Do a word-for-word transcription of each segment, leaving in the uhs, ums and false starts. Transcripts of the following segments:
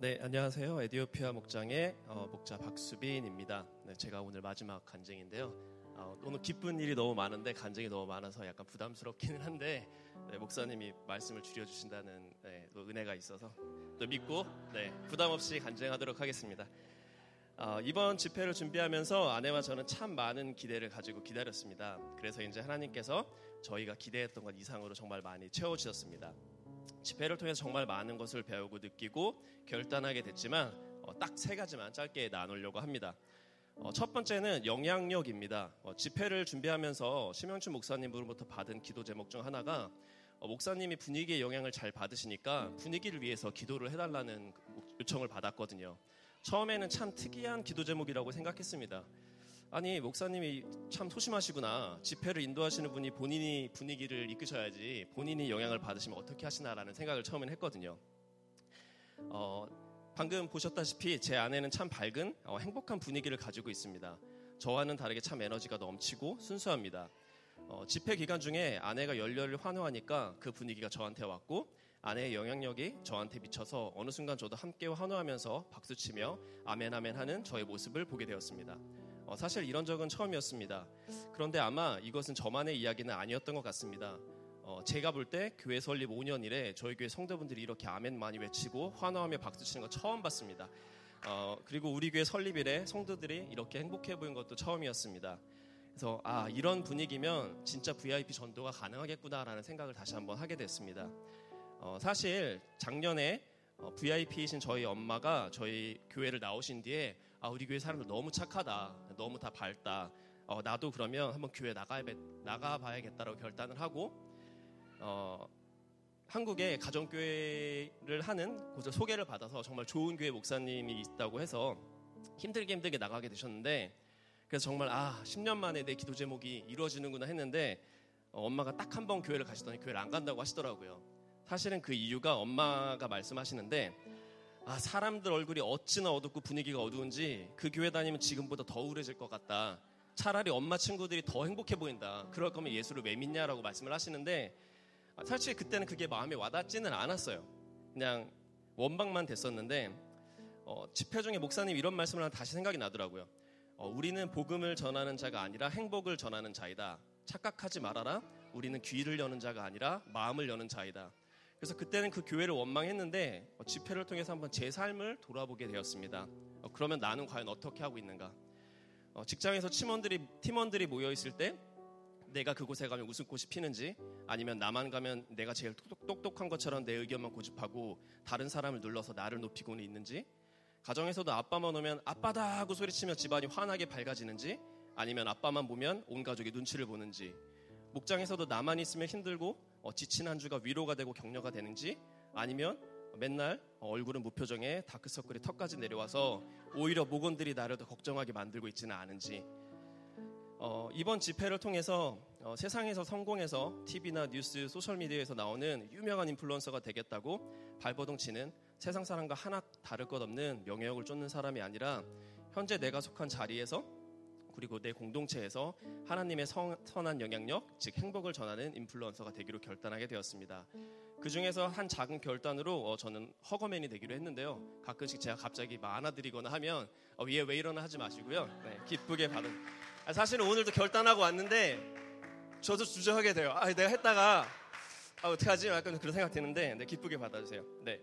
네, 안녕하세요. 에티오피아 목장의 어, 목자 박수빈입니다. 네, 제가 오늘 마지막 간증인데요. 어, 오늘 기쁜 일이 너무 많은데 간증이 너무 많아서 약간 부담스럽기는 한데 네, 목사님이 말씀을 줄여주신다는 네, 또 은혜가 있어서 또 믿고 네, 부담 없이 간증하도록 하겠습니다. 어, 이번 집회를 준비하면서 아내와 저는 참 많은 기대를 가지고 기다렸습니다. 그래서 이제 하나님께서 저희가 기대했던 것 이상으로 정말 많이 채워주셨습니다. 집회를 통해서 정말 많은 것을 배우고 느끼고 결단하게 됐지만 어, 딱 세 가지만 짧게 나누려고 합니다. 어, 첫 번째는 영향력입니다. 어, 집회를 준비하면서 심영춘 목사님으로부터 받은 기도 제목 중 하나가 어, 목사님이 분위기의 영향을 잘 받으시니까 분위기를 위해서 기도를 해달라는 요청을 받았거든요. 처음에는 참 특이한 기도 제목이라고 생각했습니다. 아니 목사님이 참 소심하시구나. 집회를 인도하시는 분이 본인이 분위기를 이끄셔야지 본인이 영향을 받으시면 어떻게 하시나라는 생각을 처음엔 했거든요. 어, 방금 보셨다시피 제 아내는 참 밝은 어, 행복한 분위기를 가지고 있습니다. 저와는 다르게 참 에너지가 넘치고 순수합니다. 어, 집회 기간 중에 아내가 열렬히 환호하니까 그 분위기가 저한테 왔고 아내의 영향력이 저한테 미쳐서 어느 순간 저도 함께 환호하면서 박수치며 아멘아멘 하는 저의 모습을 보게 되었습니다. 어, 사실 이런 적은 처음이었습니다. 그런데 아마 이것은 저만의 이야기는 아니었던 것 같습니다. 어, 제가 볼 때 교회 설립 오 년 이래 저희 교회 성도분들이 이렇게 아멘 많이 외치고 환호하며 박수치는 거 처음 봤습니다. 어, 그리고 우리 교회 설립 이래 성도들이 이렇게 행복해 보인 것도 처음이었습니다. 그래서 아 이런 분위기면 진짜 브이아이피 전도가 가능하겠구나라는 생각을 다시 한번 하게 됐습니다. 어, 사실 작년에 어, 브이아이피이신 저희 엄마가 저희 교회를 나오신 뒤에 아 우리 교회 사람들 너무 착하다, 너무 다 밝다. 어, 나도 그러면 한번 교회 나가 나가봐야겠다라고 결단을 하고 어, 한국에 가정교회를 하는 곳을 소개를 받아서 정말 좋은 교회 목사님이 있다고 해서 힘들게 힘들게 나가게 되셨는데 그래서 정말 아 십 년 만에 내 기도 제목이 이루어지는구나 했는데 어, 엄마가 딱 한 번 교회를 가시더니 교회를 안 간다고 하시더라고요. 사실은 그 이유가 엄마가 말씀하시는데 아 사람들 얼굴이 어찌나 어둡고 분위기가 어두운지 그 교회 다니면 지금보다 더 우울해질 것 같다. 차라리 엄마 친구들이 더 행복해 보인다. 그럴 거면 예수를 왜 믿냐라고 말씀을 하시는데 아, 사실 그때는 그게 마음에 와닿지는 않았어요. 그냥 원망만 됐었는데 어, 집회 중에 목사님 이런 말씀을 하면 다시 생각이 나더라고요. 어, 우리는 복음을 전하는 자가 아니라 행복을 전하는 자이다. 착각하지 말아라. 우리는 귀를 여는 자가 아니라 마음을 여는 자이다. 그래서 그때는 그 교회를 원망했는데 어, 집회를 통해서 한번 제 삶을 돌아보게 되었습니다. 어, 그러면 나는 과연 어떻게 하고 있는가? 어, 직장에서 팀원들이, 팀원들이 모여있을 때 내가 그곳에 가면 웃음꽃이 피는지 아니면 나만 가면 내가 제일 똑똑, 똑똑한 것처럼 내 의견만 고집하고 다른 사람을 눌러서 나를 높이고는 있는지 가정에서도 아빠만 오면 아빠다 하고 소리치며 집안이 환하게 밝아지는지 아니면 아빠만 보면 온 가족이 눈치를 보는지 목장에서도 나만 있으면 힘들고 어, 지친 한 주가 위로가 되고 격려가 되는지 아니면 맨날 어, 얼굴은 무표정에 다크서클이 턱까지 내려와서 오히려 목원들이 나를 더 걱정하게 만들고 있지는 않은지 어, 이번 집회를 통해서 어, 세상에서 성공해서 티비나 뉴스, 소셜미디어에서 나오는 유명한 인플루언서가 되겠다고 발버둥 치는 세상 사람과 하나 다를 것 없는 명예욕을 쫓는 사람이 아니라 현재 내가 속한 자리에서 그리고 내 공동체에서 하나님의 성, 선한 영향력, 즉 행복을 전하는 인플루언서가 되기로 결단하게 되었습니다. 그중에서 한 작은 결단으로 어, 저는 허거맨이 되기로 했는데요. 가끔씩 제가 갑자기 안아드리거나 하면 어, 얘 왜 이러나 하지 마시고요. 네, 기쁘게 받은. 아, 사실은 오늘도 결단하고 왔는데 저도 주저하게 돼요. 아, 내가 했다가 아, 어떡하지? 약간 그런 생각 드는데 네, 기쁘게 받아주세요. 네.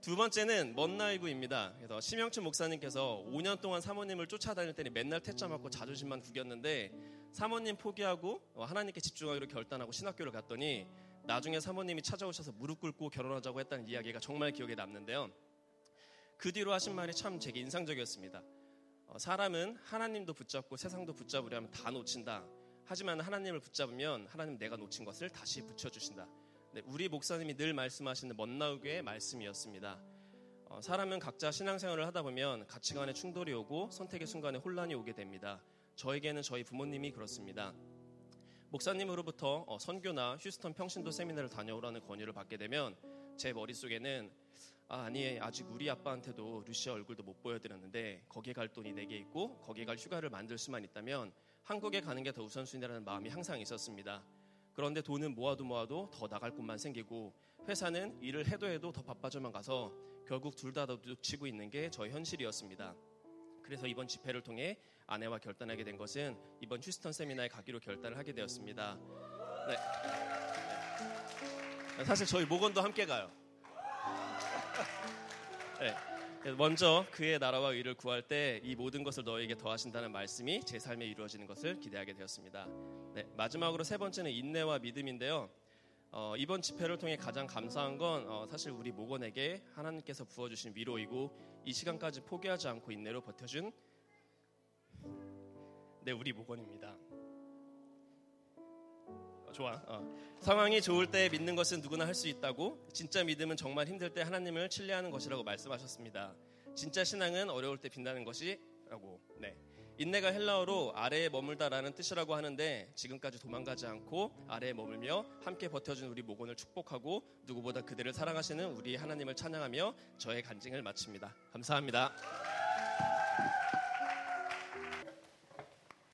두 번째는 먼나이구입니다. 그래서 심영춘 목사님께서 오 년 동안 사모님을 쫓아다닐 때는 맨날 퇴짜 맞고 자존심만 구겼는데 사모님 포기하고 하나님께 집중하기로 결단하고 신학교를 갔더니 나중에 사모님이 찾아오셔서 무릎 꿇고 결혼하자고 했다는 이야기가 정말 기억에 남는데요. 그 뒤로 하신 말이 참 제게 인상적이었습니다. 사람은 하나님도 붙잡고 세상도 붙잡으려면 다 놓친다. 하지만 하나님을 붙잡으면 하나님 내가 놓친 것을 다시 붙여주신다. 네, 우리 목사님이 늘 말씀하시는 먼나이교의 말씀이었습니다. 어, 사람은 각자 신앙생활을 하다 보면 가치관에 충돌이 오고 선택의 순간에 혼란이 오게 됩니다. 저에게는 저희 부모님이 그렇습니다. 목사님으로부터 어, 선교나 휴스턴 평신도 세미나를 다녀오라는 권유를 받게 되면 제 머릿속에는 아, 아니 아직 우리 아빠한테도 루시아 얼굴도 못 보여드렸는데 거기에 갈 돈이 내게 있고 거기에 갈 휴가를 만들 수만 있다면 한국에 가는 게 더 우선순위라는 마음이 항상 있었습니다. 그런데 돈은 모아도 모아도 더 나갈 곳만 생기고 회사는 일을 해도 해도 더 바빠져만 가서 결국 둘 다 놓치고 있는 게 저의 현실이었습니다. 그래서 이번 집회를 통해 아내와 결단하게 된 것은 이번 휴스턴 세미나에 가기로 결단을 하게 되었습니다. 네. 사실 저희 모건도 함께 가요. 네. 먼저 그의 나라와 의를 구할 때 이 모든 것을 너에게 더하신다는 말씀이 제 삶에 이루어지는 것을 기대하게 되었습니다. 네, 마지막으로 세 번째는 인내와 믿음인데요. 어, 이번 집회를 통해 가장 감사한 건 어, 사실 우리 모건에게 하나님께서 부어주신 위로이고 이 시간까지 포기하지 않고 인내로 버텨준 네, 우리 모건입니다. 어, 좋아. 어. 상황이 좋을 때 믿는 것은 누구나 할 수 있다고, 진짜 믿음은 정말 힘들 때 하나님을 신뢰하는 것이라고 말씀하셨습니다. 진짜 신앙은 어려울 때 빛나는 것이라고. 네. 인내가 헬라어로 아래에 머물다라는 뜻이라고 하는데, 지금까지 도망가지 않고 아래에 머물며 함께 버텨준 우리 모건을 축복하고 누구보다 그대를 사랑하시는 우리 하나님을 찬양하며 저의 간증을 마칩니다. 감사합니다.